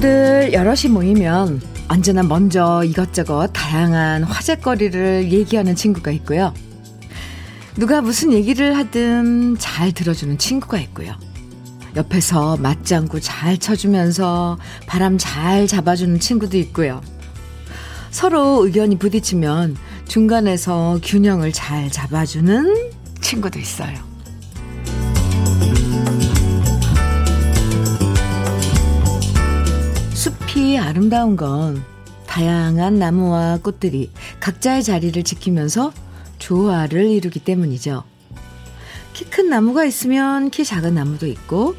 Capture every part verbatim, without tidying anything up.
식구들 여럿이 모이면 언제나 먼저 이것저것 다양한 화제거리를 얘기하는 친구가 있고요. 누가 무슨 얘기를 하든 잘 들어주는 친구가 있고요. 옆에서 맞장구 잘 쳐주면서 바람 잘 잡아주는 친구도 있고요. 서로 의견이 부딪히면 중간에서 균형을 잘 잡아주는 친구도 있어요. 숲이 아름다운 건 다양한 나무와 꽃들이 각자의 자리를 지키면서 조화를 이루기 때문이죠. 키 큰 나무가 있으면 키 작은 나무도 있고,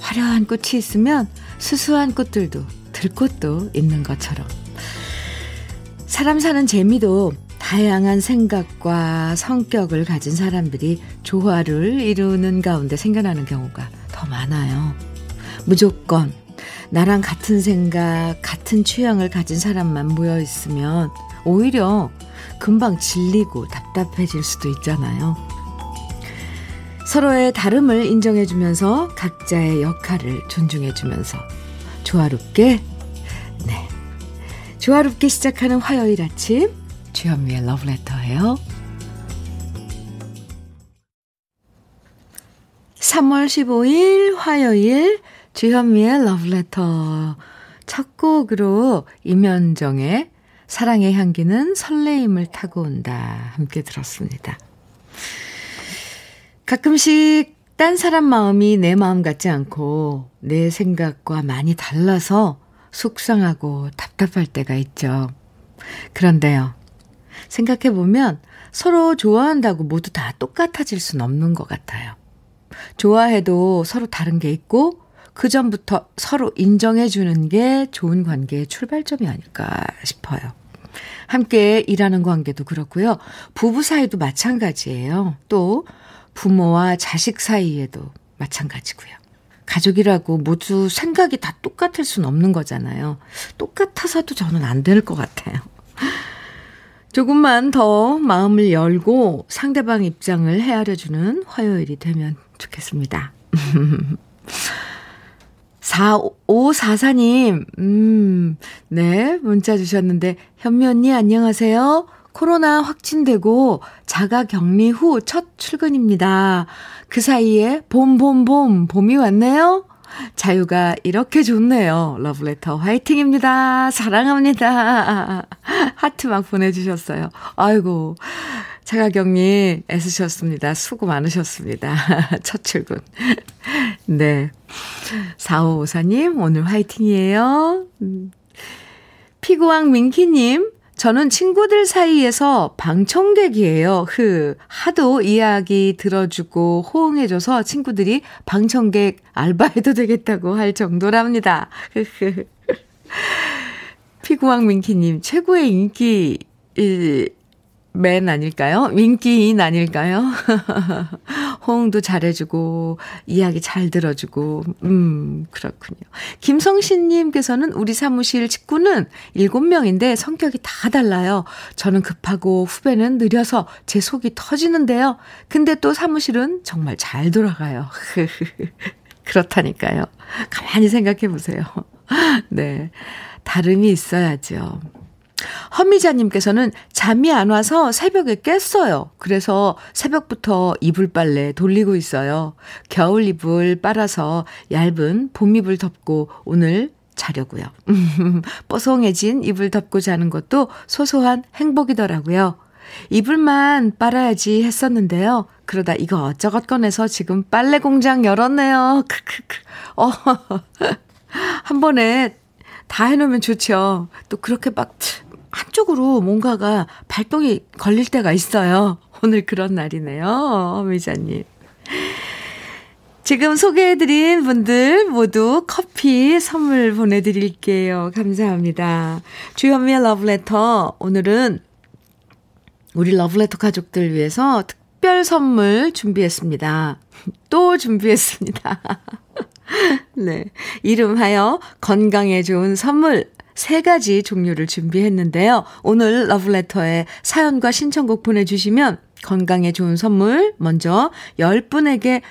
화려한 꽃이 있으면 수수한 꽃들도 들꽃도 있는 것처럼 사람 사는 재미도 다양한 생각과 성격을 가진 사람들이 조화를 이루는 가운데 생겨나는 경우가 더 많아요. 무조건 나랑 같은 생각, 같은 취향을 가진 사람만 모여 있으면 오히려 금방 질리고 답답해질 수도 있잖아요. 서로의 다름을 인정해주면서 각자의 역할을 존중해주면서 조화롭게, 네, 조화롭게 시작하는 화요일 아침, 주현미의 러브레터예요. 삼월 십오일 화요일 주현미의 러브레터 첫 곡으로 임현정의 사랑의 향기는 설레임을 타고 온다 함께 들었습니다. 가끔씩 딴 사람 마음이 내 마음 같지 않고 내 생각과 많이 달라서 속상하고 답답할 때가 있죠. 그런데요, 생각해보면 서로 좋아한다고 모두 다 똑같아질 순 없는 것 같아요. 좋아해도 서로 다른 게 있고 그 전부터 서로 인정해주는 게 좋은 관계의 출발점이 아닐까 싶어요. 함께 일하는 관계도 그렇고요. 부부 사이도 마찬가지예요. 또 부모와 자식 사이에도 마찬가지고요. 가족이라고 모두 생각이 다 똑같을 순 없는 거잖아요. 똑같아서도 저는 안 될 것 같아요. 조금만 더 마음을 열고 상대방 입장을 헤아려주는 화요일이 되면 좋겠습니다. 사오사사님, 음, 네, 문자 주셨는데, 현미 언니 안녕하세요. 코로나 확진되고 자가 격리 후 첫 출근입니다. 그 사이에 봄, 봄, 봄, 봄이 왔네요. 자유가 이렇게 좋네요. 러브레터 화이팅입니다. 사랑합니다. 하트 막 보내주셨어요. 아이고, 자가격리 애쓰셨습니다. 수고 많으셨습니다. 첫 출근. 네, 사오오사님 오늘 화이팅이에요. 피고왕 민키님, 저는 친구들 사이에서 방청객이에요. 흐, 하도 이야기 들어주고 호응해줘서 친구들이 방청객 알바해도 되겠다고 할 정도랍니다. 피구왕 민키님, 최고의 인기 맨 아닐까요? 인기인 아닐까요? 호응도 잘해주고 이야기 잘 들어주고, 음, 그렇군요. 김성신님께서는 우리 사무실 직구는 일곱 명인데 성격이 다 달라요. 저는 급하고 후배는 느려서 제 속이 터지는데요. 근데 또 사무실은 정말 잘 돌아가요. 그렇다니까요. 가만히 생각해 보세요. 네, 다름이 있어야죠. 허미자님께서는 잠이 안 와서 새벽에 깼어요. 그래서 새벽부터 이불 빨래 돌리고 있어요. 겨울 이불 빨아서 얇은 봄 이불 덮고 오늘 자려고요. 뽀송해진 이불 덮고 자는 것도 소소한 행복이더라고요. 이불만 빨아야지 했었는데요. 그러다 이것저것 꺼내서 지금 빨래 공장 열었네요. 크크크. 어, 한 번에 다 해놓으면 좋죠. 또 그렇게 막 한쪽으로 뭔가가 발동이 걸릴 때가 있어요. 오늘 그런 날이네요. 미자님. 지금 소개해드린 분들 모두 커피 선물 보내드릴게요. 감사합니다. 주현미의 러브레터. 오늘은 우리 러브레터 가족들 위해서 특별 선물 준비했습니다. 또 준비했습니다. 네, 이름하여 건강에 좋은 선물 세 가지 종류를 준비했는데요. 오늘 러브레터에 사연과 신청곡 보내주시면 건강에 좋은 선물 먼저 열 분에게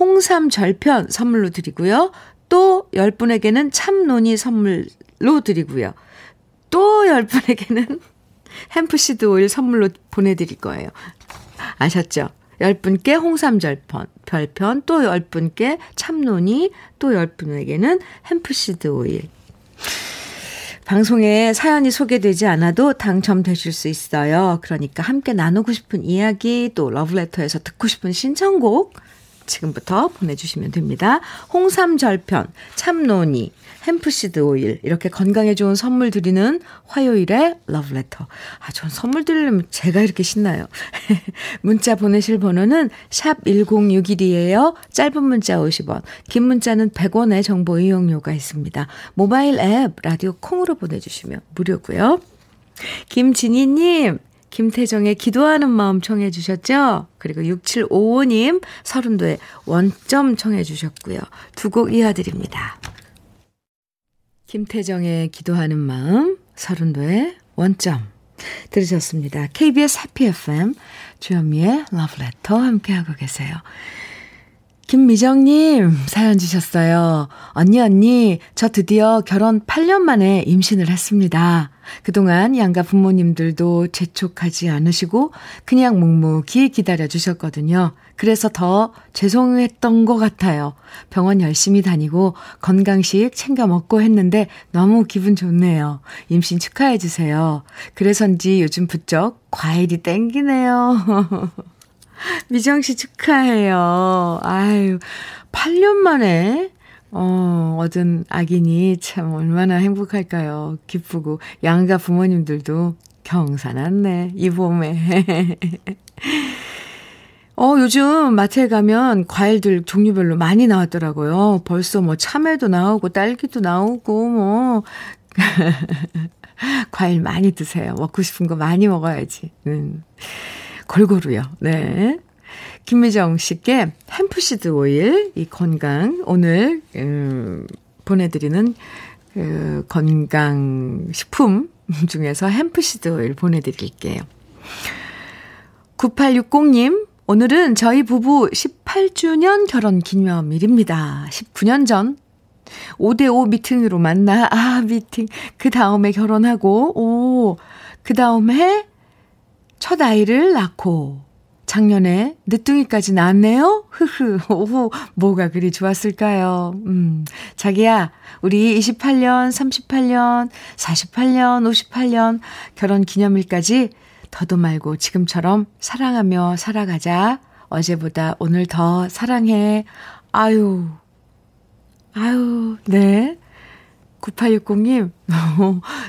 홍삼 절편 선물로 드리고요. 또 열 분에게는 참논이 선물로 드리고요. 또 열 분에게는 햄프시드 오일 선물로 보내드릴 거예요. 아셨죠? 열 분께 홍삼 절편, 별편, 또 열 분께 참논이, 또 열 분에게는 햄프시드 오일. 방송에 사연이 소개되지 않아도 당첨되실 수 있어요. 그러니까 함께 나누고 싶은 이야기, 또 러브레터에서 듣고 싶은 신청곡 지금부터 보내주시면 됩니다. 홍삼 절편, 참노니, 햄프시드 오일, 이렇게 건강에 좋은 선물 드리는 화요일에 러브레터. 아, 전 선물 드리려면 제가 이렇게 신나요. 문자 보내실 번호는 샵 일공육일이에요. 짧은 문자 오십 원, 긴 문자는 백 원의 정보 이용료가 있습니다. 모바일 앱 라디오 콩으로 보내주시면 무료고요. 김진희님, 김태정의 기도하는 마음 청해 주셨죠? 그리고 육칠오오 님 서른도의 원점 청해 주셨고요. 두 곡 이어드립니다. 김태정의 기도하는 마음, 서른도의 원점 들으셨습니다. 케이비에스 해피 에프엠 주현미의 러브레터 함께하고 계세요. 김미정님 사연 주셨어요. 언니 언니 저 드디어 결혼 팔 년 만에 임신을 했습니다. 그동안 양가 부모님들도 재촉하지 않으시고 그냥 묵묵히 기다려주셨거든요. 그래서 더 죄송했던 것 같아요. 병원 열심히 다니고 건강식 챙겨 먹고 했는데 너무 기분 좋네요. 임신 축하해주세요. 그래서인지 요즘 부쩍 과일이 땡기네요. 미정 씨 축하해요. 아유, 팔 년 만에 어, 얻은 아기니 참 얼마나 행복할까요. 기쁘고 양가 부모님들도 경사났네 이 봄에. 어, 요즘 마트에 가면 과일들 종류별로 많이 나왔더라고요. 벌써 뭐 참외도 나오고 딸기도 나오고 뭐. 과일 많이 드세요. 먹고 싶은 거 많이 먹어야지. 음. 골고루요. 네. 김미정 씨께 햄프시드 오일, 이 건강, 오늘, 음, 보내드리는, 그, 건강식품 중에서 햄프시드 오일 보내드릴게요. 구팔육공 님, 오늘은 저희 부부 십팔 주년 결혼 기념일입니다. 십구 년 전. 오 대 오 미팅으로 만나, 아, 미팅. 그 다음에 결혼하고, 오, 그 다음에 첫 아이를 낳고, 작년에 늦둥이까지 낳았네요? 흐흐, 오호, 뭐가 그리 좋았을까요? 음, 자기야, 우리 이십팔 년, 삼십팔 년, 사십팔 년, 오십팔 년 결혼 기념일까지 더도 말고 지금처럼 사랑하며 살아가자. 어제보다 오늘 더 사랑해. 아유, 아유, 네. 구팔육공 님,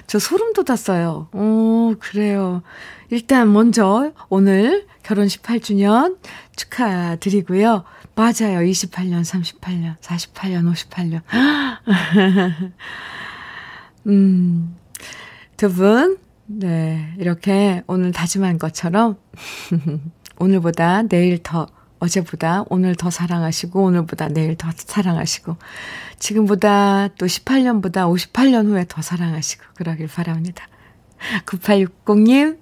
저 소름 돋았어요. 오, 그래요. 일단 먼저 오늘 결혼 십팔 주년 축하드리고요. 맞아요. 이십팔 년, 삼십팔 년, 사십팔 년, 오십팔 년. 음, 두 분, 네, 이렇게 오늘 다짐한 것처럼 오늘보다 내일 더, 어제보다 오늘 더 사랑하시고 오늘보다 내일 더 사랑하시고 지금보다 또 십팔 년보다 오십팔 년 후에 더 사랑하시고 그러길 바랍니다. 구팔육공 님,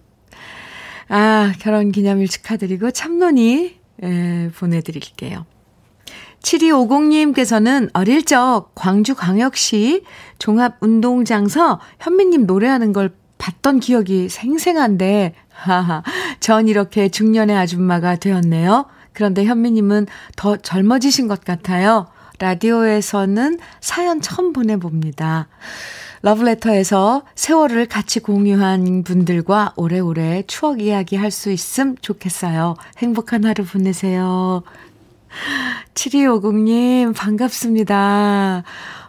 아, 결혼기념일 축하드리고 참논이 예, 보내드릴게요. 칠이오공 님께서는 어릴 적 광주광역시 종합운동장서 현미님 노래하는 걸 봤던 기억이 생생한데 하하, 전 이렇게 중년의 아줌마가 되었네요. 그런데 현미님은 더 젊어지신 것 같아요. 라디오에서는 사연 처음 보내봅니다. 러브레터에서 세월을 같이 공유한 분들과 오래오래 추억 이야기 할 수 있음 좋겠어요. 행복한 하루 보내세요. 칠이오공 님 반갑습니다.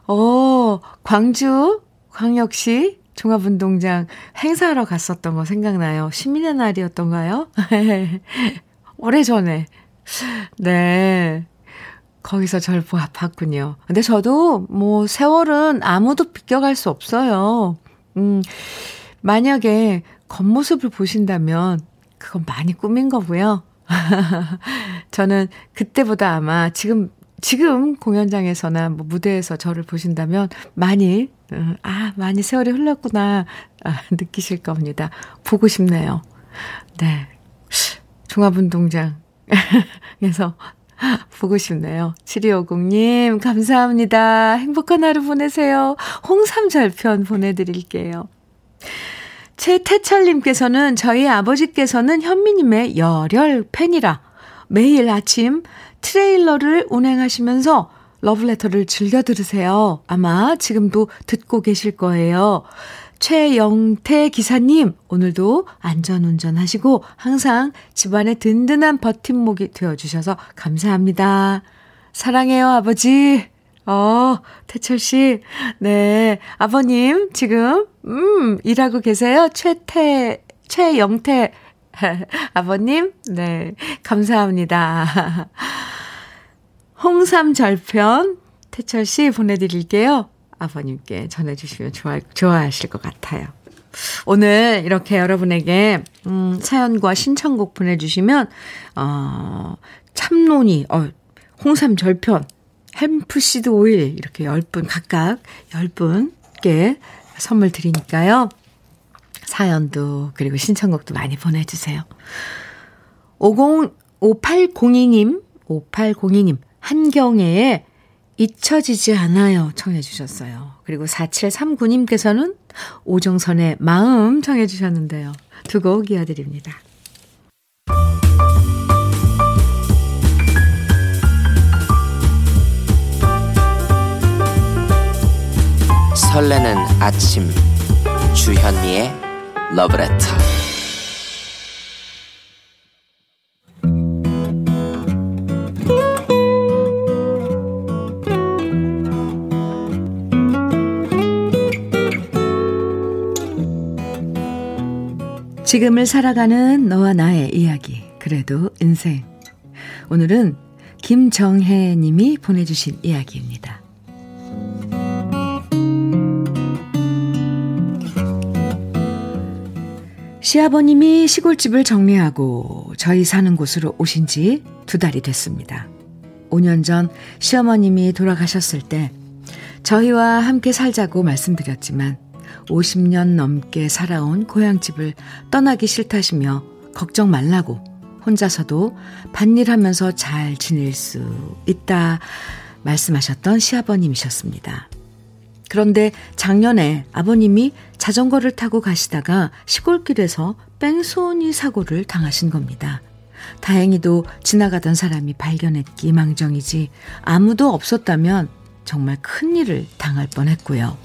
오, 광주 광역시 종합운동장 행사하러 갔었던 거 생각나요. 시민의 날이었던가요? 오래전에. 네. 거기서 절 봤군요. 근데 저도 뭐 세월은 아무도 비껴갈 수 없어요. 음, 만약에 겉모습을 보신다면 그건 많이 꾸민 거고요. 저는 그때보다 아마 지금, 지금 공연장에서나 뭐 무대에서 저를 보신다면 많이, 음, 아, 많이 세월이 흘렀구나, 아, 느끼실 겁니다. 보고 싶네요. 네. 종합운동장에서 보고 싶네요. 칠이오공님 감사합니다. 행복한 하루 보내세요. 홍삼 절편 보내드릴게요. 최태철님께서는 저희 아버지께서는 현미님의 열혈 팬이라 매일 아침 트레일러를 운행하시면서 러브레터를 즐겨 들으세요. 아마 지금도 듣고 계실 거예요. 최영태 기사님, 오늘도 안전운전 하시고 항상 집안의 든든한 버팀목이 되어주셔서 감사합니다. 사랑해요, 아버지. 어, 태철씨. 네. 아버님, 지금, 음, 일하고 계세요. 최태, 최영태. 아버님, 네. 감사합니다. 홍삼 절편, 태철씨 보내드릴게요. 아버님께 전해주시면 좋아, 좋아하실 것 같아요. 오늘 이렇게 여러분에게 음, 사연과 신청곡 보내주시면 어, 참노니, 어, 홍삼 절편, 햄프시드 오일 이렇게 열 분 각각 열 분께 선물 드리니까요. 사연도 그리고 신청곡도 많이 보내주세요. 오공오팔공이님 오팔공이님 한경애의 잊혀지지 않아요 청해 주셨어요. 그리고 사칠삼구님께서는 오정선의 마음 청해 주셨는데요. 두 곡 이어드립니다. 설레는 아침 주현미의 러브레터. 지금을 살아가는 너와 나의 이야기, 그래도 인생. 오늘은 김정혜 님이 보내주신 이야기입니다. 시아버님이 시골집을 정리하고 저희 사는 곳으로 오신 지 두 달이 됐습니다. 오 년 전 시어머님이 돌아가셨을 때 저희와 함께 살자고 말씀드렸지만 오십 년 넘게 살아온 고향집을 떠나기 싫다시며 걱정 말라고 혼자서도 밭일하면서 잘 지낼 수 있다 말씀하셨던 시아버님이셨습니다. 그런데 작년에 아버님이 자전거를 타고 가시다가 시골길에서 뺑소니 사고를 당하신 겁니다. 다행히도 지나가던 사람이 발견했기 망정이지 아무도 없었다면 정말 큰일을 당할 뻔했고요.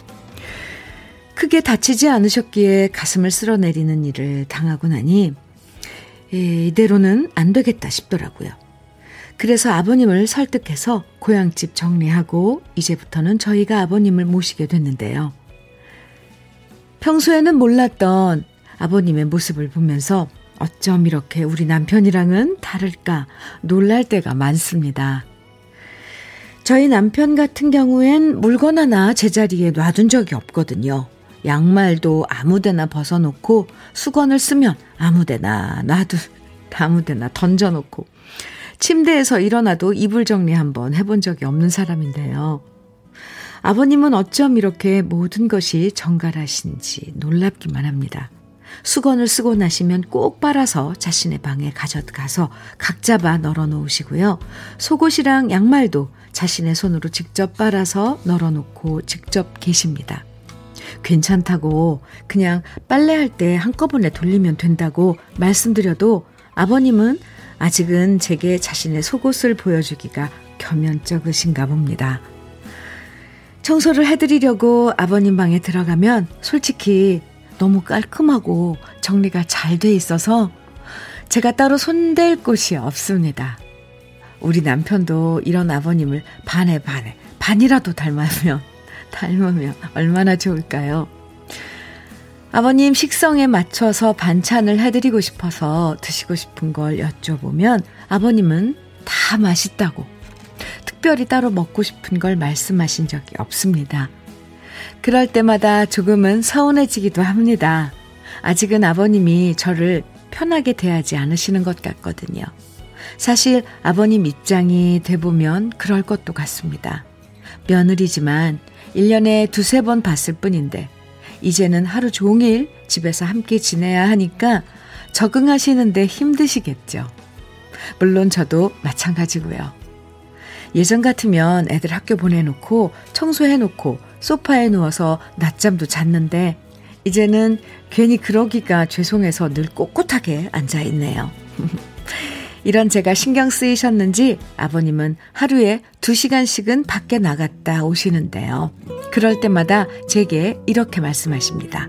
크게 다치지 않으셨기에 가슴을 쓸어내리는 일을 당하고 나니 이대로는 안 되겠다 싶더라고요. 그래서 아버님을 설득해서 고향집 정리하고 이제부터는 저희가 아버님을 모시게 됐는데요. 평소에는 몰랐던 아버님의 모습을 보면서 어쩜 이렇게 우리 남편이랑은 다를까 놀랄 때가 많습니다. 저희 남편 같은 경우엔 물건 하나 제자리에 놔둔 적이 없거든요. 양말도 아무데나 벗어놓고 수건을 쓰면 아무데나 놔둔, 아무데나 던져놓고 침대에서 일어나도 이불 정리 한번 해본 적이 없는 사람인데요. 아버님은 어쩜 이렇게 모든 것이 정갈하신지 놀랍기만 합니다. 수건을 쓰고 나시면 꼭 빨아서 자신의 방에 가져가서 각 잡아 널어놓으시고요. 속옷이랑 양말도 자신의 손으로 직접 빨아서 널어놓고 직접 계십니다. 괜찮다고 그냥 빨래할 때 한꺼번에 돌리면 된다고 말씀드려도 아버님은 아직은 제게 자신의 속옷을 보여주기가 겸연쩍으신가 봅니다. 청소를 해드리려고 아버님 방에 들어가면 솔직히 너무 깔끔하고 정리가 잘 돼 있어서 제가 따로 손댈 곳이 없습니다. 우리 남편도 이런 아버님을 반에 반에 반이라도 닮으면 닮으면 얼마나 좋을까요? 아버님 식성에 맞춰서 반찬을 해드리고 싶어서 드시고 싶은 걸 여쭤보면 아버님은 다 맛있다고 특별히 따로 먹고 싶은 걸 말씀하신 적이 없습니다. 그럴 때마다 조금은 서운해지기도 합니다. 아직은 아버님이 저를 편하게 대하지 않으시는 것 같거든요. 사실 아버님 입장이 돼보면 그럴 것도 같습니다. 며느리지만 일 년에 두세 번 봤을 뿐인데 이제는 하루 종일 집에서 함께 지내야 하니까 적응하시는데 힘드시겠죠. 물론 저도 마찬가지고요. 예전 같으면 애들 학교 보내놓고 청소해놓고 소파에 누워서 낮잠도 잤는데 이제는 괜히 그러기가 죄송해서 늘 꼿꼿하게 앉아있네요. 이런 제가 신경 쓰이셨는지 아버님은 하루에 두 시간씩은 밖에 나갔다 오시는데요. 그럴 때마다 제게 이렇게 말씀하십니다.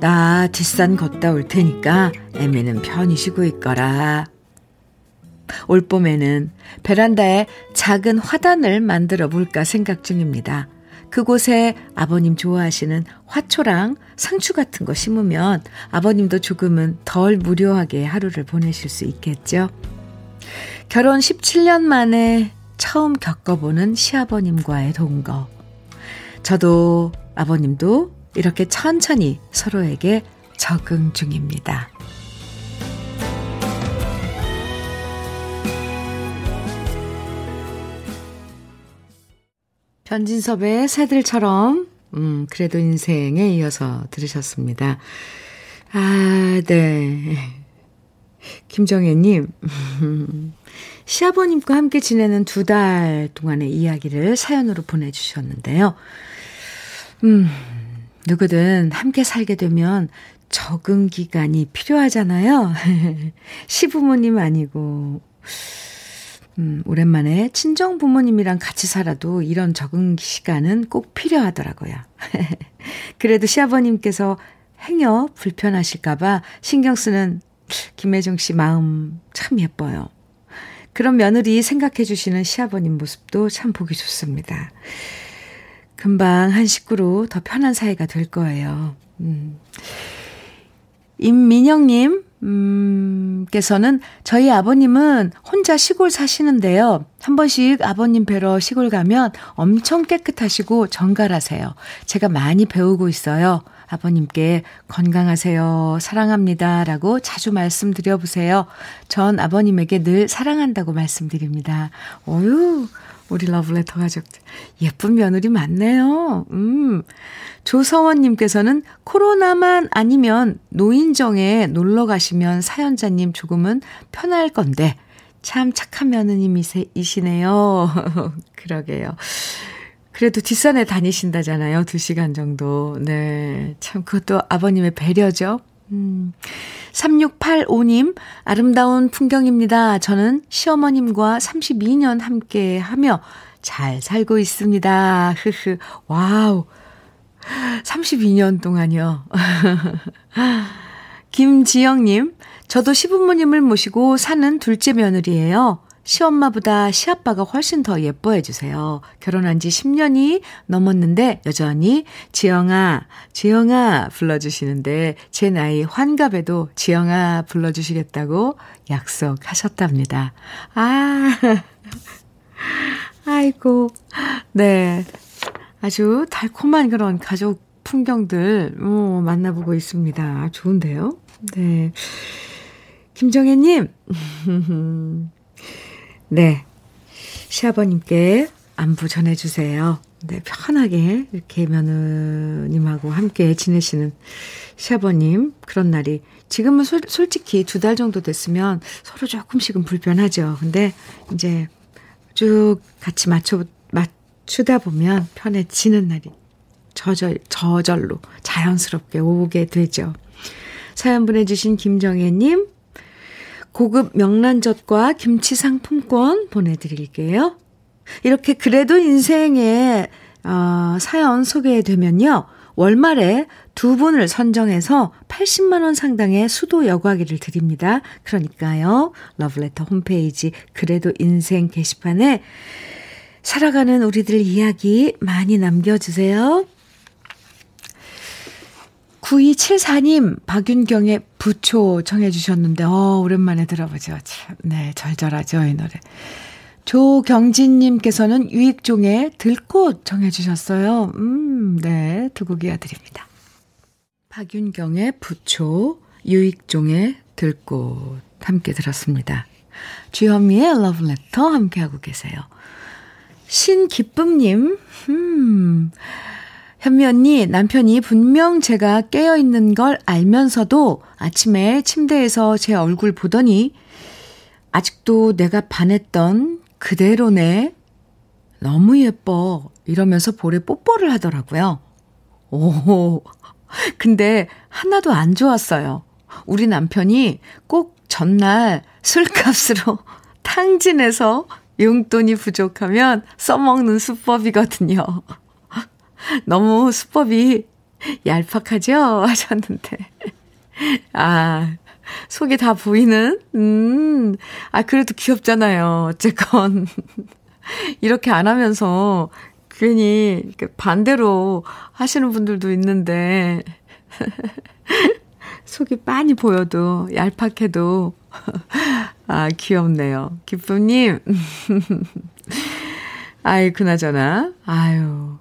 나 뒷산 걷다 올 테니까 애미는 편히 쉬고 있거라. 올 봄에는 베란다에 작은 화단을 만들어 볼까 생각 중입니다. 그곳에 아버님 좋아하시는 화초랑 상추 같은 거 심으면 아버님도 조금은 덜 무료하게 하루를 보내실 수 있겠죠. 결혼 십칠 년 만에 처음 겪어보는 시아버님과의 동거. 저도 아버님도 이렇게 천천히 서로에게 적응 중입니다. 변진섭의 새들처럼 음 그래도 인생에 이어서 들으셨습니다. 아, 네. 김정혜님, 시아버님과 함께 지내는 두 달 동안의 이야기를 사연으로 보내주셨는데요. 음, 누구든 함께 살게 되면 적응 기간이 필요하잖아요. 시부모님 아니고. 음, 오랜만에 친정 부모님이랑 같이 살아도 이런 적응 시간은 꼭 필요하더라고요. 그래도 시아버님께서 행여 불편하실까봐 신경 쓰는 김혜정 씨 마음 참 예뻐요. 그런 며느리 생각해 주시는 시아버님 모습도 참 보기 좋습니다. 금방 한 식구로 더 편한 사이가 될 거예요. 음. 임민영님, 음,께서는 저희 아버님은 혼자 시골 사시는데요. 한 번씩 아버님 뵈러 시골 가면 엄청 깨끗하시고 정갈하세요. 제가 많이 배우고 있어요. 아버님께 건강하세요. 사랑합니다. 라고 자주 말씀드려보세요. 전 아버님에게 늘 사랑한다고 말씀드립니다. 어휴, 우리 러브레터 가족들 예쁜 며느리 많네요. 음. 조서원님께서는 코로나만 아니면 노인정에 놀러 가시면 사연자님 조금은 편할 건데 참 착한 며느님이시네요. 그러게요. 그래도 뒷산에 다니신다잖아요. 두 시간 정도. 네, 참 그것도 아버님의 배려죠. 음. 삼육팔오님, 아름다운 풍경입니다. 저는 시어머님과 삼십이 년 함께 하며 잘 살고 있습니다. 흐흐. 와우. 삼십이 년 동안요. 김지영님, 저도 시부모님을 모시고 사는 둘째 며느리예요. 시엄마보다 시아빠가 훨씬 더 예뻐해 주세요. 결혼한 지 십 년이 넘었는데 여전히 지영아, 지영아 불러주시는데 제 나이 환갑에도 지영아 불러주시겠다고 약속하셨답니다. 아, 아이고, 네, 아주 달콤한 그런 가족 풍경들 어, 만나보고 있습니다. 좋은데요? 네, 김정혜님. 네, 시아버님께 안부 전해주세요. 네, 편하게 이렇게 며느님하고 함께 지내시는 시아버님, 그런 날이 지금은 소, 솔직히 두 달 정도 됐으면 서로 조금씩은 불편하죠. 근데 이제 쭉 같이 맞춰, 맞추다 보면 편해지는 날이 저절, 저절로 자연스럽게 오게 되죠. 사연 보내주신 김정혜님, 고급 명란젓과 김치 상품권 보내드릴게요. 이렇게 그래도 인생에 어, 사연 소개되면요. 월말에 두 분을 선정해서 팔십만 원 상당의 수도 여과기를 드립니다. 그러니까요. 러브레터 홈페이지 그래도 인생 게시판에 살아가는 우리들 이야기 많이 남겨주세요. 구이칠사님, 박윤경의 부초 정해 주셨는데 어, 오랜만에 들어보죠. 참, 네, 절절하죠, 이 노래. 조경진님께서는 유익종의 들꽃 정해 주셨어요. 음, 네, 두 곡 이어드립니다. 박윤경의 부초, 유익종의 들꽃 함께 들었습니다. 주현미의 러브레터 함께하고 계세요. 신기쁨님, 음... 현미 언니, 남편이 분명 제가 깨어있는 걸 알면서도 아침에 침대에서 제 얼굴 보더니 아직도 내가 반했던 그대로네 너무 예뻐 이러면서 볼에 뽀뽀를 하더라고요. 오, 근데 하나도 안 좋았어요. 우리 남편이 꼭 전날 술값으로 탕진해서 용돈이 부족하면 써먹는 수법이거든요. 너무 수법이 얄팍하죠? 하셨는데. 아, 속이 다 보이는? 음, 아, 그래도 귀엽잖아요. 어쨌건. 이렇게 안 하면서 괜히 반대로 하시는 분들도 있는데. 속이 빤히 보여도, 얄팍해도. 아, 귀엽네요. 기쁨님. 아이, 그나저나. 아유.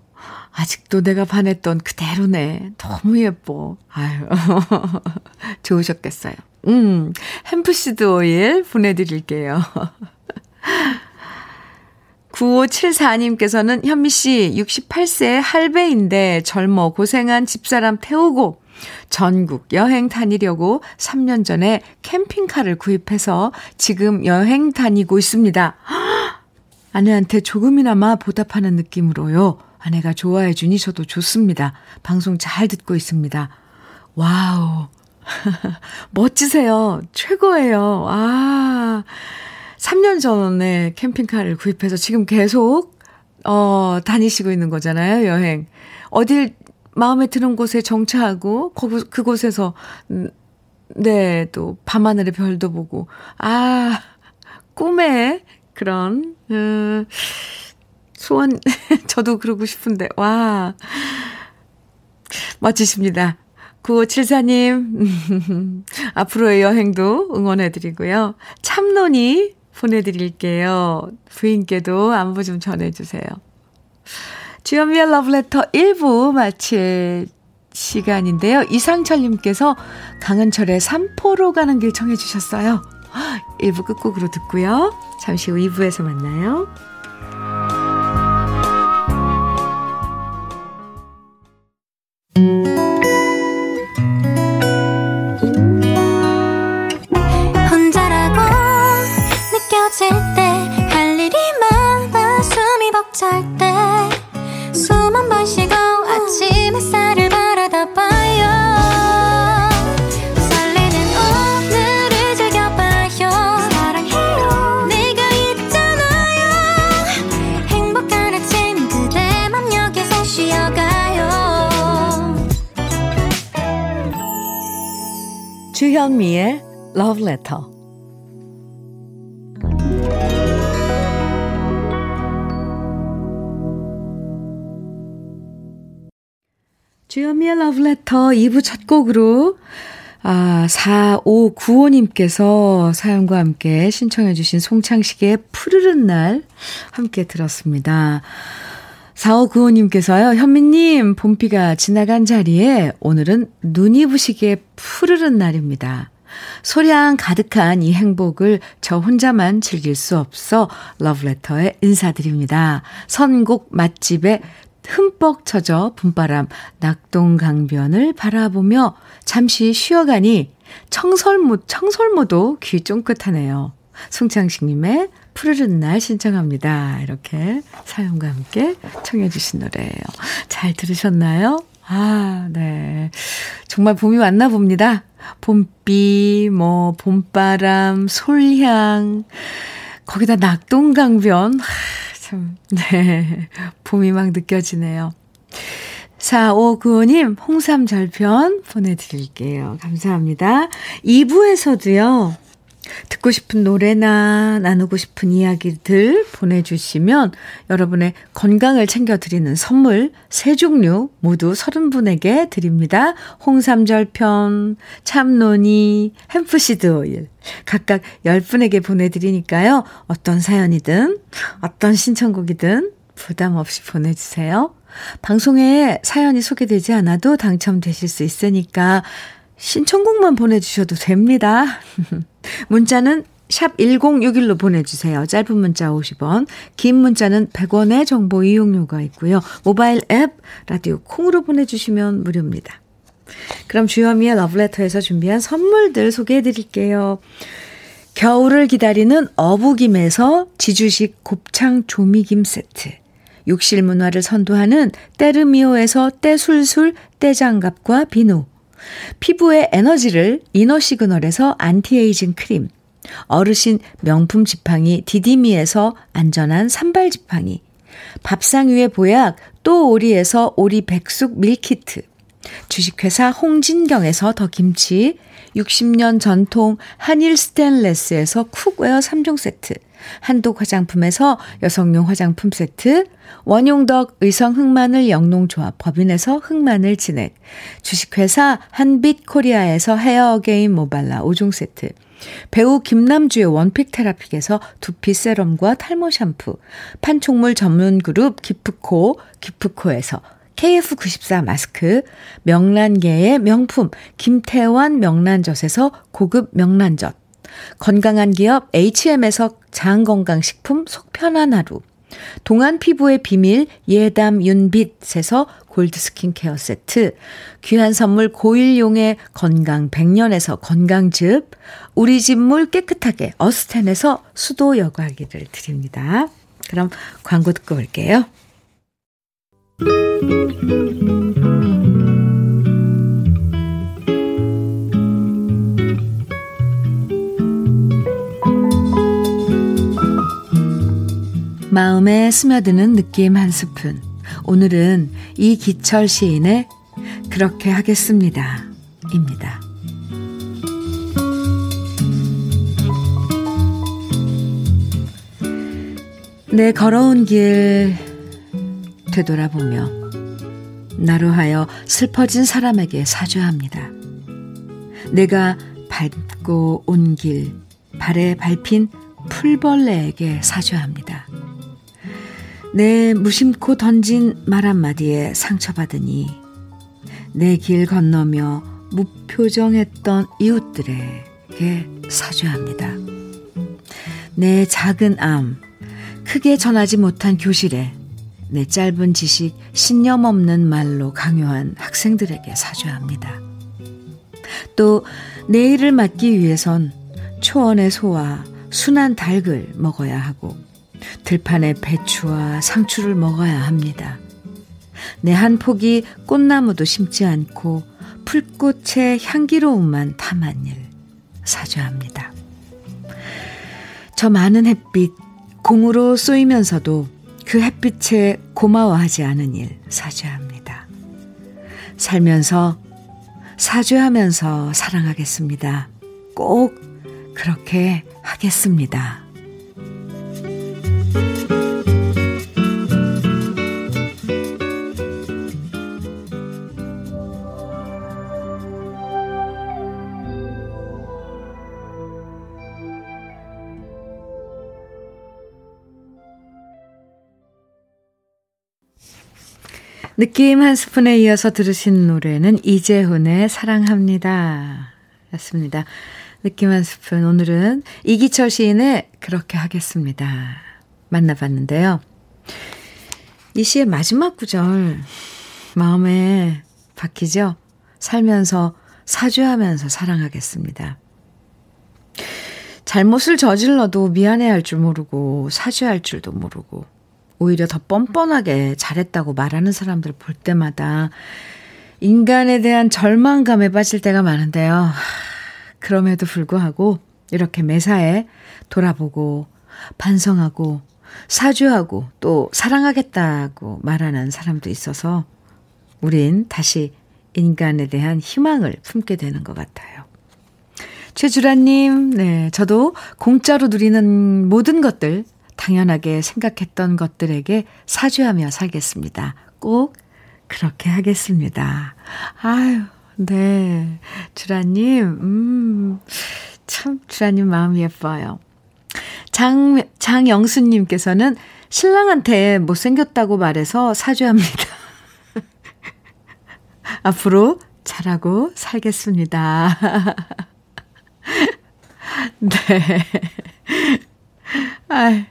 아직도 내가 반했던 그대로네. 너무 예뻐. 아유. 좋으셨겠어요. 음, 햄프시드 오일 보내드릴게요. 구오칠사 님께서는 현미씨 육십팔 세 할배인데 젊어 고생한 집사람 태우고 전국 여행 다니려고 삼 년 전에 캠핑카를 구입해서 지금 여행 다니고 있습니다. 아내한테 조금이나마 보답하는 느낌으로요. 아내가 좋아해 주니 저도 좋습니다. 방송 잘 듣고 있습니다. 와우. 멋지세요. 최고예요. 아, 삼 년 전에 캠핑카를 구입해서 지금 계속 어, 다니시고 있는 거잖아요. 여행. 어딜 마음에 드는 곳에 정차하고 거기, 그곳에서 네, 또 밤하늘의 별도 보고 아, 꿈의 그런 음, 소원 저도 그러고 싶은데 와, 멋지십니다. 구오칠사 님 앞으로의 여행도 응원해드리고요. 참론이 보내드릴게요. 부인께도 안부 좀 전해주세요. 주현미의 러브레터 일 부 마칠 시간인데요. 이상철님께서 강은철의 삼포로 가는 길 청해 주셨어요. 일 부 끝곡으로 듣고요. 잠시 후 이 부에서 만나요. 주현미의 러브레터. 주현미의 러브레터 이 부 첫 곡으로 아, 사오구오 님께서 사연과 함께 신청해 주신 송창식의 푸르른 날 함께 들었습니다. 사오구오 님께서요. 현미님, 봄비가 지나간 자리에 오늘은 눈이 부시게 푸르른 날입니다. 소량 가득한 이 행복을 저 혼자만 즐길 수 없어 러브레터에 인사드립니다. 선곡 맛집에 흠뻑 젖어 봄바람 낙동강변을 바라보며 잠시 쉬어가니 청설모, 청설모도 귀 쫑긋하네요. 송창식님의 푸르른 날 신청합니다. 이렇게 사연과 함께 청해 주신 노래예요. 잘 들으셨나요? 아, 네. 정말 봄이 왔나 봅니다. 봄비, 뭐 봄바람, 솔향, 거기다 낙동강변. 하, 참, 네. 봄이 막 느껴지네요. 사오구오 님 홍삼절편 보내드릴게요. 감사합니다. 이 부에서도요. 듣고 싶은 노래나 나누고 싶은 이야기들 보내주시면 여러분의 건강을 챙겨드리는 선물 세 종류 모두 서른 분에게 드립니다. 홍삼절편, 참노니, 햄프시드 오일 각각 열 분에게 보내드리니까요. 어떤 사연이든 어떤 신청곡이든 부담 없이 보내주세요. 방송에 사연이 소개되지 않아도 당첨되실 수 있으니까 신청곡만 보내주셔도 됩니다. 문자는 샵 일공육일로 보내주세요. 짧은 문자 오십 원, 긴 문자는 백 원의 정보 이용료가 있고요. 모바일 앱, 라디오 콩으로 보내주시면 무료입니다. 그럼 주현미의 러브레터에서 준비한 선물들 소개해드릴게요. 겨울을 기다리는 어부김에서 지주식 곱창 조미김 세트, 욕실 문화를 선도하는 때르미오에서 때술술, 때장갑과 비누, 피부의 에너지를 이너 시그널에서 안티에이징 크림, 어르신 명품 지팡이 디디미에서 안전한 산발 지팡이, 밥상 위의 보약 또 오리에서 오리 백숙 밀키트, 주식회사 홍진경에서 더김치, 육십 년 전통 한일 스테인레스에서 쿡웨어 삼 종 세트, 한독 화장품에서 여성용 화장품 세트, 원용덕 의성 흑마늘 영농조합 법인에서 흑마늘 진액, 주식회사 한빛코리아에서 헤어게인 모발라 오 종 세트, 배우 김남주의 원픽 테라픽에서 두피 세럼과 탈모 샴푸, 판촉물 전문 그룹 기프코, 기프코에서 케이에프 구십사 마스크, 명란계의 명품 김태환 명란젓에서 고급 명란젓, 건강한 기업 에이치엠에서 장건강식품 속편한 하루, 동안 피부의 비밀 예담 윤빛에서 골드 스킨케어 세트, 귀한 선물 고일용의 건강 백년에서 건강즙, 우리 집물 깨끗하게 어스텐에서 수도 여과기를 드립니다. 그럼 광고 듣고 올게요. 마음에 스며드는 느낌 한 스푼. 오늘은 이기철 시인의 그렇게 하겠습니다 입니다. 내 걸어온 길 되돌아보며 나로 하여 슬퍼진 사람에게 사죄합니다. 내가 밟고 온 길, 발에 밟힌 풀벌레에게 사죄합니다. 내 무심코 던진 말 한마디에 상처받으니 내 길 건너며 무표정했던 이웃들에게 사죄합니다. 내 작은 암, 크게 전하지 못한 교실에 내 짧은 지식, 신념 없는 말로 강요한 학생들에게 사죄합니다. 또 내 일을 맡기 위해선 초원의 소와 순한 닭을 먹어야 하고 들판에 배추와 상추를 먹어야 합니다. 내 한 포기 꽃나무도 심지 않고 풀꽃의 향기로움만 탐한 일 사죄합니다. 저 많은 햇빛, 공으로 쏘이면서도 그 햇빛에 고마워하지 않은 일 사죄합니다. 살면서 사죄하면서 사랑하겠습니다. 꼭 그렇게 하겠습니다. 느낌 한 스푼에 이어서 들으신 노래는 이재훈의 사랑합니다 였습니다. 느낌 한 스푼, 오늘은 이기철 시인의 그렇게 하겠습니다 만나봤는데요. 이 시의 마지막 구절 마음에 박히죠. 살면서 사죄하면서 사랑하겠습니다. 잘못을 저질러도 미안해할 줄 모르고 사죄할 줄도 모르고 오히려 더 뻔뻔하게 잘했다고 말하는 사람들을 볼 때마다 인간에 대한 절망감에 빠질 때가 많은데요. 그럼에도 불구하고 이렇게 매사에 돌아보고 반성하고 사죄하고 또 사랑하겠다고 말하는 사람도 있어서 우린 다시 인간에 대한 희망을 품게 되는 것 같아요. 최주라님, 네, 저도 공짜로 누리는 모든 것들 당연하게 생각했던 것들에게 사죄하며 살겠습니다. 꼭 그렇게 하겠습니다. 아유, 네, 주라님, 음, 참 주라님 마음 예뻐요. 장, 장영수님께서는 신랑한테 못생겼다고 말해서 사죄합니다. 앞으로 잘하고 살겠습니다. 네. 아이,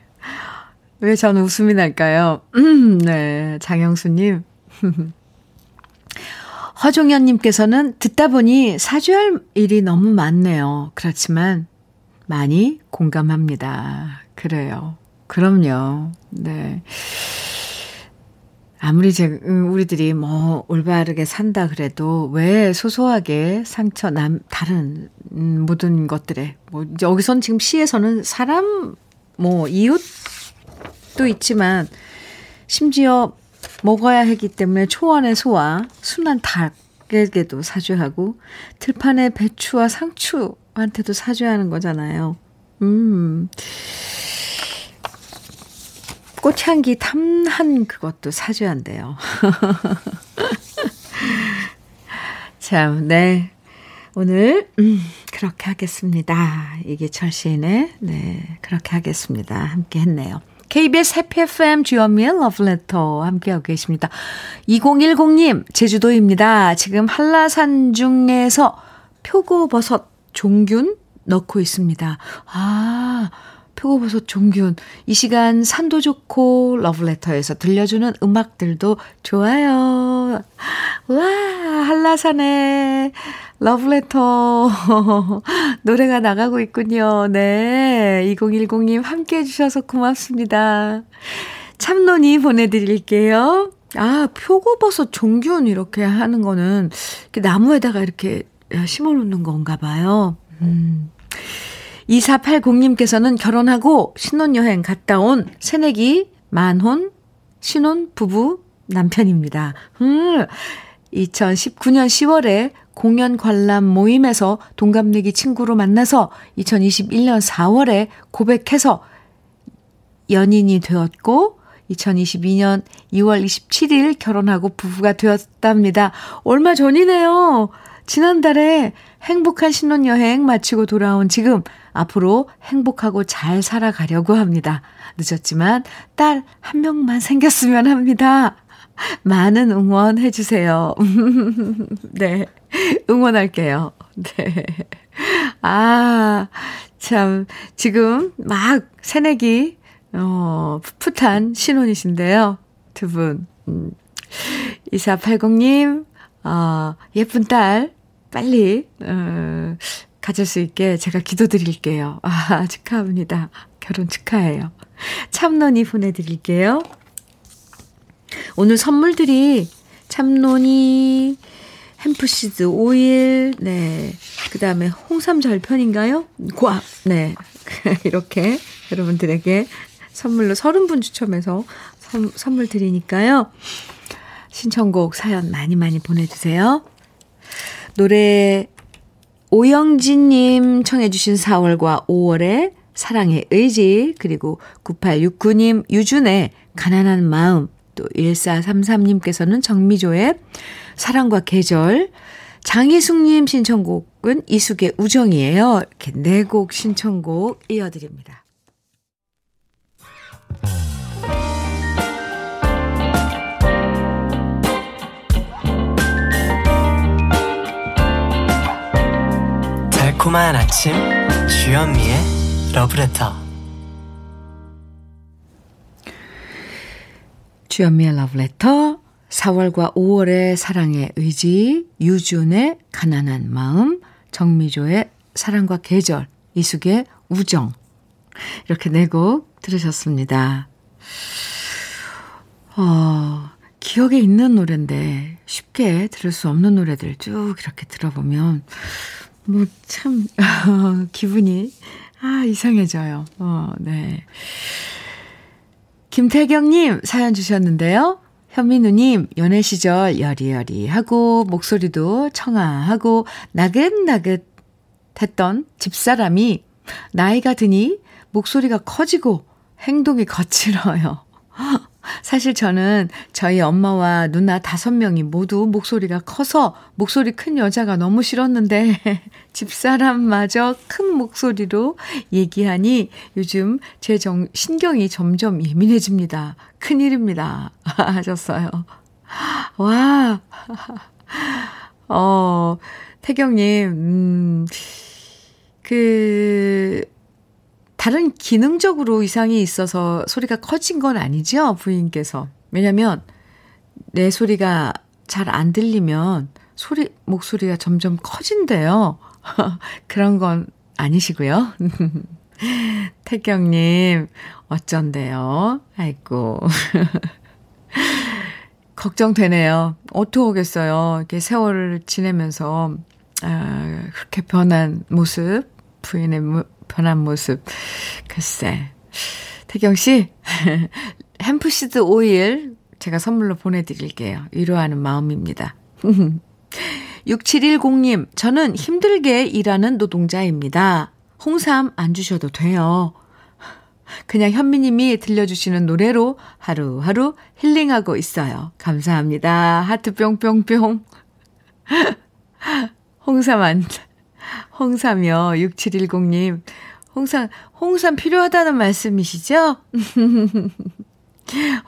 왜 저는 웃음이 날까요? 음, 네, 장영수님. 허종현님께서는 듣다 보니 사죄할 일이 너무 많네요. 그렇지만 많이 공감합니다. 그래요. 그럼요. 네. 아무리 제, 음, 우리들이 뭐 올바르게 산다 그래도 왜 소소하게 상처 남 다른 음, 모든 것들에 뭐 이제 여기선 지금 시에서는 사람 뭐 이웃도 있지만 심지어 먹어야 하기 때문에 초원의 소와 순한 닭에게도 사죄하고 들판의 배추와 상추한테도 사죄하는 거잖아요. 음. 꽃향기 탐한 그것도 사죄한대요. 참, 네. 오늘 음, 그렇게 하겠습니다. 이게 철시인의 네, 그렇게 하겠습니다. 함께 했네요. 케이비에스 해피 에프엠 주현미의 러브레터 함께하고 계십니다. 이공일공 님 제주도입니다. 지금 한라산 중에서 표고버섯 종균 넣고 있습니다. 아, 표고버섯 종균. 이 시간 산도 좋고 러브레터에서 들려주는 음악들도 좋아요. 와, 한라산에 러브레터 노래가 나가고 있군요. 네, 이공일공 님 함께 해주셔서 고맙습니다. 참논이 보내드릴게요. 아, 표고버섯 종균 이렇게 하는 거는 이렇게 나무에다가 이렇게 심어놓는 건가 봐요. 음. 이사팔공 님께서는 결혼하고 신혼여행 갔다 온 새내기, 만혼, 신혼, 부부, 남편입니다. 음, 이천십구 년 시월에 공연 관람 모임에서 동갑내기 친구로 만나서 이천이십일 년 사월에 고백해서 연인이 되었고 이천이십이 년 이월 이십칠 일 결혼하고 부부가 되었답니다. 얼마 전이네요. 지난달에 행복한 신혼여행 마치고 돌아온 지금 앞으로 행복하고 잘 살아가려고 합니다. 늦었지만 딸 한 명만 생겼으면 합니다. 많은 응원해 주세요. 네, 응원할게요. 네. 아, 참 지금 막 새내기 어, 풋풋한 신혼이신데요. 두 분. 음. 이사팔공 님 어, 예쁜 딸 빨리 어, 가질 수 있게 제가 기도드릴게요. 아, 축하합니다. 결혼 축하해요. 참논이 보내드릴게요. 오늘 선물들이 참논이, 햄프시드 오일, 네, 그 다음에 홍삼 절편인가요? 과, 네, 이렇게 여러분들에게 선물로 서른 분 추첨해서 선, 선물 드리니까요. 신청곡 사연 많이 많이 보내주세요. 노래 오영진님 청해 주신 사월과 오월의 사랑의 의지, 그리고 구팔육구 님 유준의 가난한 마음, 또 일사삼삼 님께서는 정미조의 사랑과 계절, 장희숙님 신청곡은 이숙의 우정이에요. 이렇게 네 곡 신청곡 이어드립니다. 고마운 아침 주현미의 러브레터. 주현미의 러브레터. 사월과 오월의 사랑의 의지, 유준의 가난한 마음, 정미조의 사랑과 계절, 이숙의 우정, 이렇게 네 곡 들으셨습니다. 어, 기억에 있는 노래인데 쉽게 들을 수 없는 노래들 쭉 이렇게 들어보면 뭐, 참, 어, 기분이, 아, 이상해져요. 어, 네. 김태경님, 사연 주셨는데요. 현민우님, 연애 시절 여리여리하고, 목소리도 청아하고, 나긋나긋 했던 집사람이, 나이가 드니, 목소리가 커지고, 행동이 거칠어요. 사실 저는 저희 엄마와 누나 다섯 명이 모두 목소리가 커서 목소리 큰 여자가 너무 싫었는데 집사람마저 큰 목소리로 얘기하니 요즘 제 정, 신경이 점점 예민해집니다. 큰일입니다. 하셨어요. 와, 어, 태경님, 음, 그... 다른 기능적으로 이상이 있어서 소리가 커진 건 아니죠, 부인께서. 왜냐면 내 소리가 잘 안 들리면 소리, 목소리가 점점 커진대요. 그런 건 아니시고요. 태경님, 어쩐대요. 아이고. 걱정되네요. 어떡하겠어요. 이렇게 세월을 지내면서 아, 그렇게 변한 모습, 부인의 모, 변한 모습. 글쎄. 태경 씨, 햄프시드 오일 제가 선물로 보내드릴게요. 위로하는 마음입니다. 육칠일공님, 저는 힘들게 일하는 노동자입니다. 홍삼 안 주셔도 돼요. 그냥 현미님이 들려주시는 노래로 하루하루 힐링하고 있어요. 감사합니다. 하트 뿅뿅뿅. 홍삼 안, 홍삼이요. 육칠일공님. 홍삼, 홍삼 필요하다는 말씀이시죠?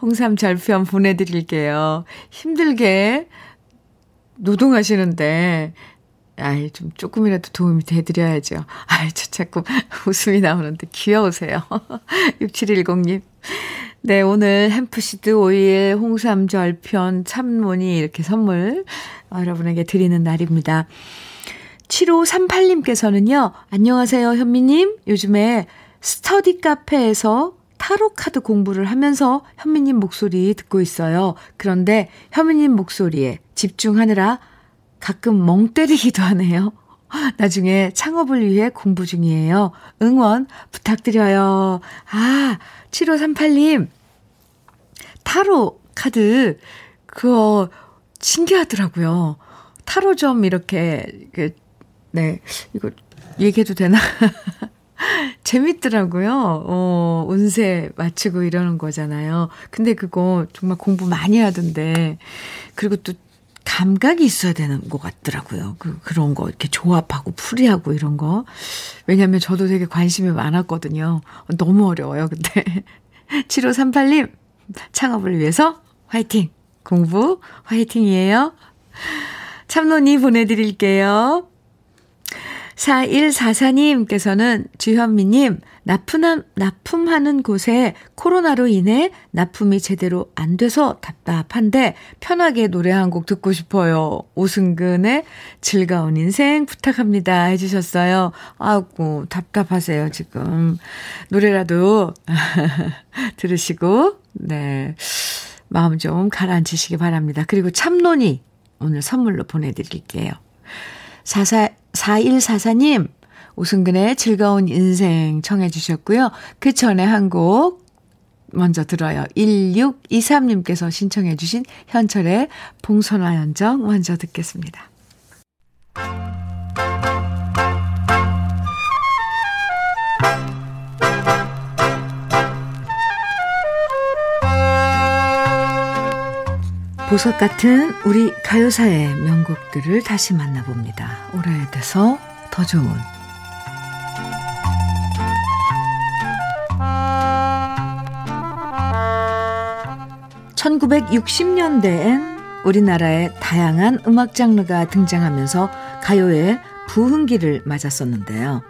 홍삼 절편 보내드릴게요. 힘들게 노동하시는데, 아이, 좀 조금이라도 도움이 돼드려야죠. 아이, 저 자꾸 웃음이 나오는데 귀여우세요. 육칠일공님. 네, 오늘 햄프시드 오일, 홍삼 절편, 참모니 이렇게 선물 여러분에게 드리는 날입니다. 칠오삼팔님께서는요, 안녕하세요, 현미님. 요즘에 스터디 카페에서 타로카드 공부를 하면서 현미님 목소리 듣고 있어요. 그런데 현미님 목소리에 집중하느라 가끔 멍 때리기도 하네요. 나중에 창업을 위해 공부 중이에요. 응원 부탁드려요. 아, 칠오삼팔님. 타로카드, 그거 신기하더라고요. 타로점 이렇게, 이렇게 네, 이거 얘기해도 되나? 재밌더라고요. 어, 운세 맞추고 이러는 거잖아요. 근데 그거 정말 공부 많이 하던데. 그리고 또 감각이 있어야 되는 것 같더라고요. 그, 그런 거 이렇게 조합하고 풀이하고 이런 거. 왜냐하면 저도 되게 관심이 많았거든요. 너무 어려워요. 근데 칠오삼팔님 창업을 위해서 화이팅! 공부 화이팅이에요. 참론이 보내드릴게요. 사일사사님께서는 주현미님, 납품, 납품하는 곳에 코로나로 인해 납품이 제대로 안 돼서 답답한데 편하게 노래 한 곡 듣고 싶어요. 오승근의 즐거운 인생 부탁합니다 해주셨어요. 아이고, 답답하세요 지금. 노래라도 들으시고 네, 마음 좀 가라앉히시기 바랍니다. 그리고 참론이 오늘 선물로 보내드릴게요. 사일사사님 오승근의 즐거운 인생 청해 주셨고요. 그 전에 한 곡 먼저 들어요. 일육이삼님께서 신청해 주신 현철의 봉선화 연정 먼저 듣겠습니다. 보석 같은 우리 가요사의 명곡들을 다시 만나봅니다. 오래돼서 더 좋은. 천구백육십년대엔 우리나라의 다양한 음악 장르가 등장하면서 가요의 부흥기를 맞았었는데요.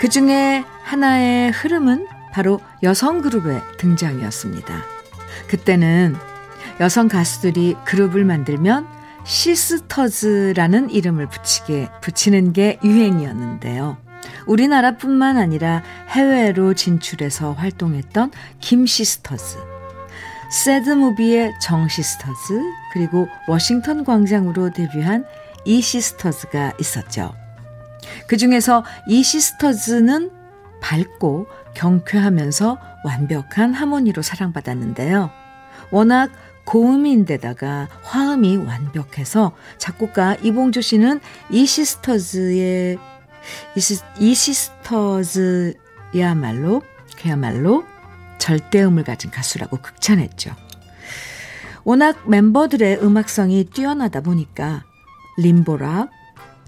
그 중에 하나의 흐름은 바로 여성 그룹의 등장이었습니다. 그때는 여성 가수들이 그룹을 만들면 시스터즈라는 이름을 붙이게, 붙이는 게 유행이었는데요. 우리나라뿐만 아니라 해외로 진출해서 활동했던 김시스터즈, 새드무비의 정시스터즈, 그리고 워싱턴 광장으로 데뷔한 이시스터즈가 있었죠. 그중에서 이시스터즈는 밝고 경쾌하면서 완벽한 하모니로 사랑받았는데요. 워낙 고음인데다가 화음이 완벽해서 작곡가 이봉조 씨는 이시스터즈의 이시, 이시스터즈야말로 그야말로 절대음을 가진 가수라고 극찬했죠. 워낙 멤버들의 음악성이 뛰어나다 보니까 림보락,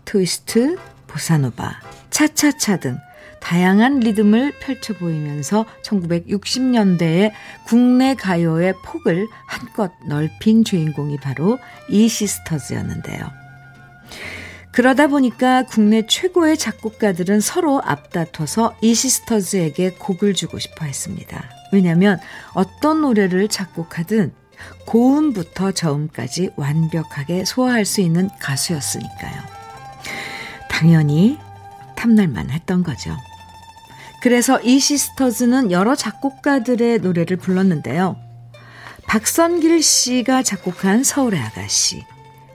트위스트, 보사노바, 차차차 등 다양한 리듬을 펼쳐 보이면서 천구백육십년대에 국내 가요의 폭을 한껏 넓힌 주인공이 바로 이시스터즈였는데요. 그러다 보니까 국내 최고의 작곡가들은 서로 앞다퉈서 이시스터즈에게 곡을 주고 싶어 했습니다. 왜냐하면 어떤 노래를 작곡하든 고음부터 저음까지 완벽하게 소화할 수 있는 가수였으니까요. 당연히 탐날만 했던 거죠. 그래서 이시스터즈는 여러 작곡가들의 노래를 불렀는데요. 박선길 씨가 작곡한 서울의 아가씨,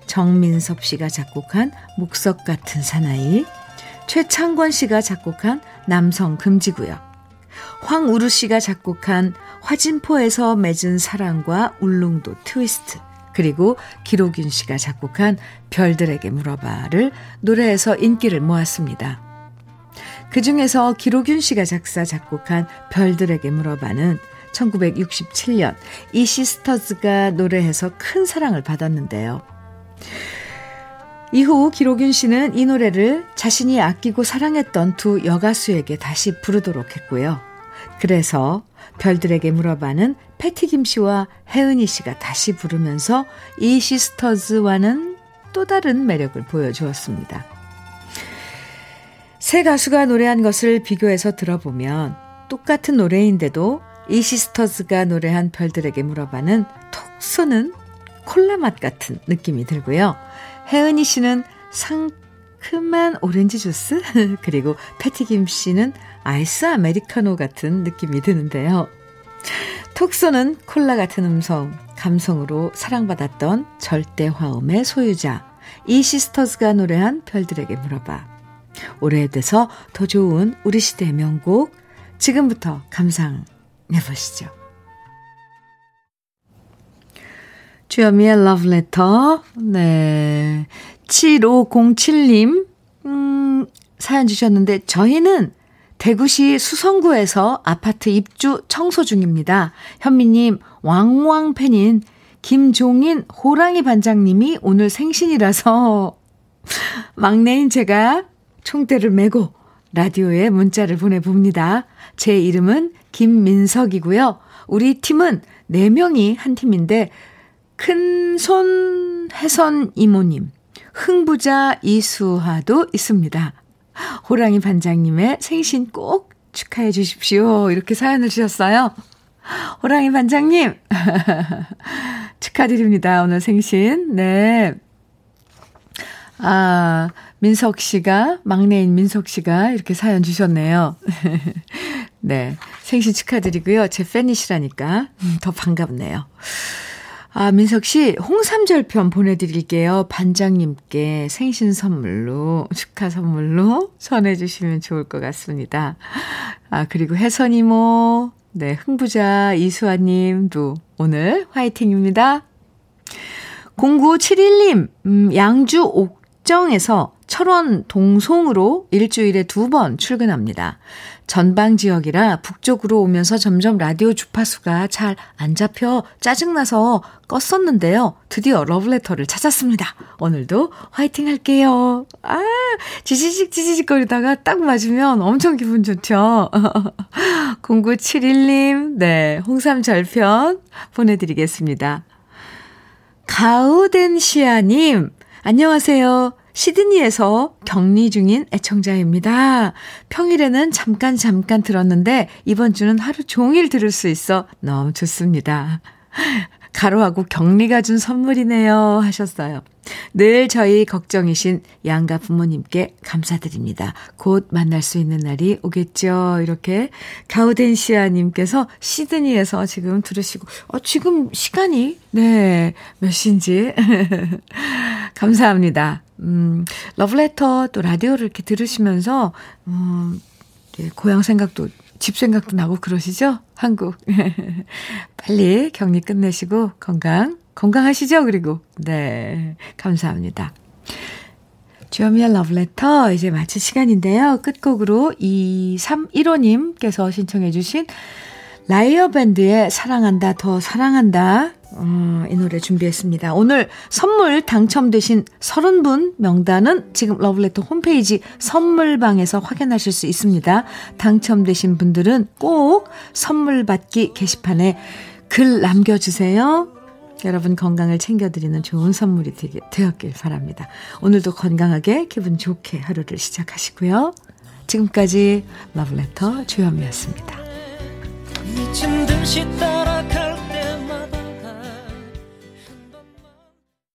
정민섭 씨가 작곡한 목석 같은 사나이, 최창권 씨가 작곡한 남성 금지구역, 황우루 씨가 작곡한 화진포에서 맺은 사랑과 울릉도 트위스트, 그리고 기록윤 씨가 작곡한 별들에게 물어봐를 노래해서 인기를 모았습니다. 그중에서 기록윤 씨가 작사 작곡한 별들에게 물어봐는 천구백육십칠 년 이시스터즈가 노래해서 큰 사랑을 받았는데요. 이후 기록윤 씨는 이 노래를 자신이 아끼고 사랑했던 두 여가수에게 다시 부르도록 했고요. 그래서 별들에게 물어봐는 패티김 씨와 혜은이 씨가 다시 부르면서 이 시스터즈와는 또 다른 매력을 보여주었습니다. 세 가수가 노래한 것을 비교해서 들어보면 똑같은 노래인데도 이 시스터즈가 노래한 별들에게 물어봐는 톡 쏘는 콜라 맛 같은 느낌이 들고요. 혜은이 씨는 상큼한 오렌지 주스, 그리고 패티김 씨는 아이스 아메리카노 같은 느낌이 드는데요. 톡 쏘는 콜라 같은 음성, 감성으로 사랑받았던 절대화음의 소유자 이시스터즈가 노래한 별들에게 물어봐. 오래돼서 더 좋은 우리 시대의 명곡, 지금부터 감상해보시죠. 주현미의 러브레터. 네, 칠오공칠 님 음, 사연 주셨는데, 저희는 대구시 수성구에서 아파트 입주 청소 중입니다. 현미님 왕왕 팬인 김종인 호랑이 반장님이 오늘 생신이라서 막내인 제가 총대를 메고 라디오에 문자를 보내봅니다. 제 이름은 김민석이고요. 우리 팀은 네 명이 한 팀인데 큰손 해선 이모님, 흥부자 이수하도 있습니다. 호랑이 반장님의 생신 꼭 축하해 주십시오. 이렇게 사연을 주셨어요. 호랑이 반장님 축하드립니다. 오늘 생신. 네. 아, 민석 씨가, 막내인 민석 씨가 이렇게 사연 주셨네요. 네. 생신 축하드리고요. 제 팬이시라니까 더 반갑네요. 아, 민석 씨, 홍삼절편 보내드릴게요. 반장님께 생신 선물로, 축하 선물로 전해주시면 좋을 것 같습니다. 아, 그리고 혜선이모, 네, 흥부자 이수아님도 오늘 화이팅입니다. 공구칠일 님, 음, 양주 옥정에서 철원 동송으로 일주일에 두 번 출근합니다. 전방 지역이라 북쪽으로 오면서 점점 라디오 주파수가 잘 안 잡혀 짜증나서 껐었는데요. 드디어 러브레터를 찾았습니다. 오늘도 화이팅 할게요. 아, 지지직 지지직 거리다가 딱 맞으면 엄청 기분 좋죠. 공구칠일 님, 네, 홍삼 절편 보내드리겠습니다. 가우덴시아님, 안녕하세요. 시드니에서 격리 중인 애청자입니다. 평일에는 잠깐 잠깐 들었는데 이번 주는 하루 종일 들을 수 있어 너무 좋습니다. 가로하고 격리가 준 선물이네요 하셨어요. 늘 저희 걱정이신 양가 부모님께 감사드립니다. 곧 만날 수 있는 날이 오겠죠. 이렇게 가우덴시아님께서 시드니에서 지금 들으시고, 어, 지금 시간이 네, 몇 시인지 감사합니다. 음, 러브레터 또 라디오를 이렇게 들으시면서 음, 고향 생각도, 집 생각도 나고 그러시죠? 한국. 빨리 격리 끝내시고 건강, 건강하시죠? 그리고 네, 감사합니다. 주현미의 러브레터 이제 마칠 시간인데요. 끝곡으로 이삼일오 님께서 신청해 주신 라이어 밴드의 사랑한다 더 사랑한다, 어, 이 노래 준비했습니다. 오늘 선물 당첨되신 서른 분 명단은 지금 러브레터 홈페이지 선물방에서 확인하실 수 있습니다. 당첨되신 분들은 꼭 선물 받기 게시판에 글 남겨주세요. 여러분 건강을 챙겨드리는 좋은 선물이 되게, 되었길 바랍니다. 오늘도 건강하게 기분 좋게 하루를 시작하시고요. 지금까지 러브레터 주현미였습니다. 미친 듯이